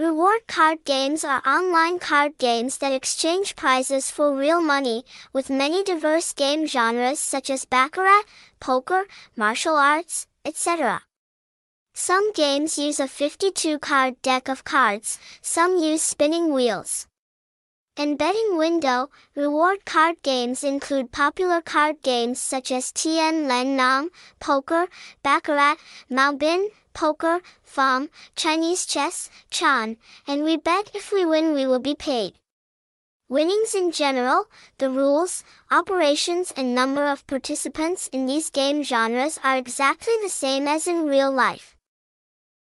Reward card games are online card games that exchange prizes for real money, with many diverse game genres such as baccarat, poker, martial arts, etc. Some games use a 52-card deck of cards, some use spinning wheels. And betting window, reward card games include popular card games such as Tien Len Nam, poker, baccarat, Mao Bin, poker, farm, Chinese chess, chan, and we bet if we win we will be paid. Winnings in general, the rules, operations and number of participants in these game genres are exactly the same as in real life.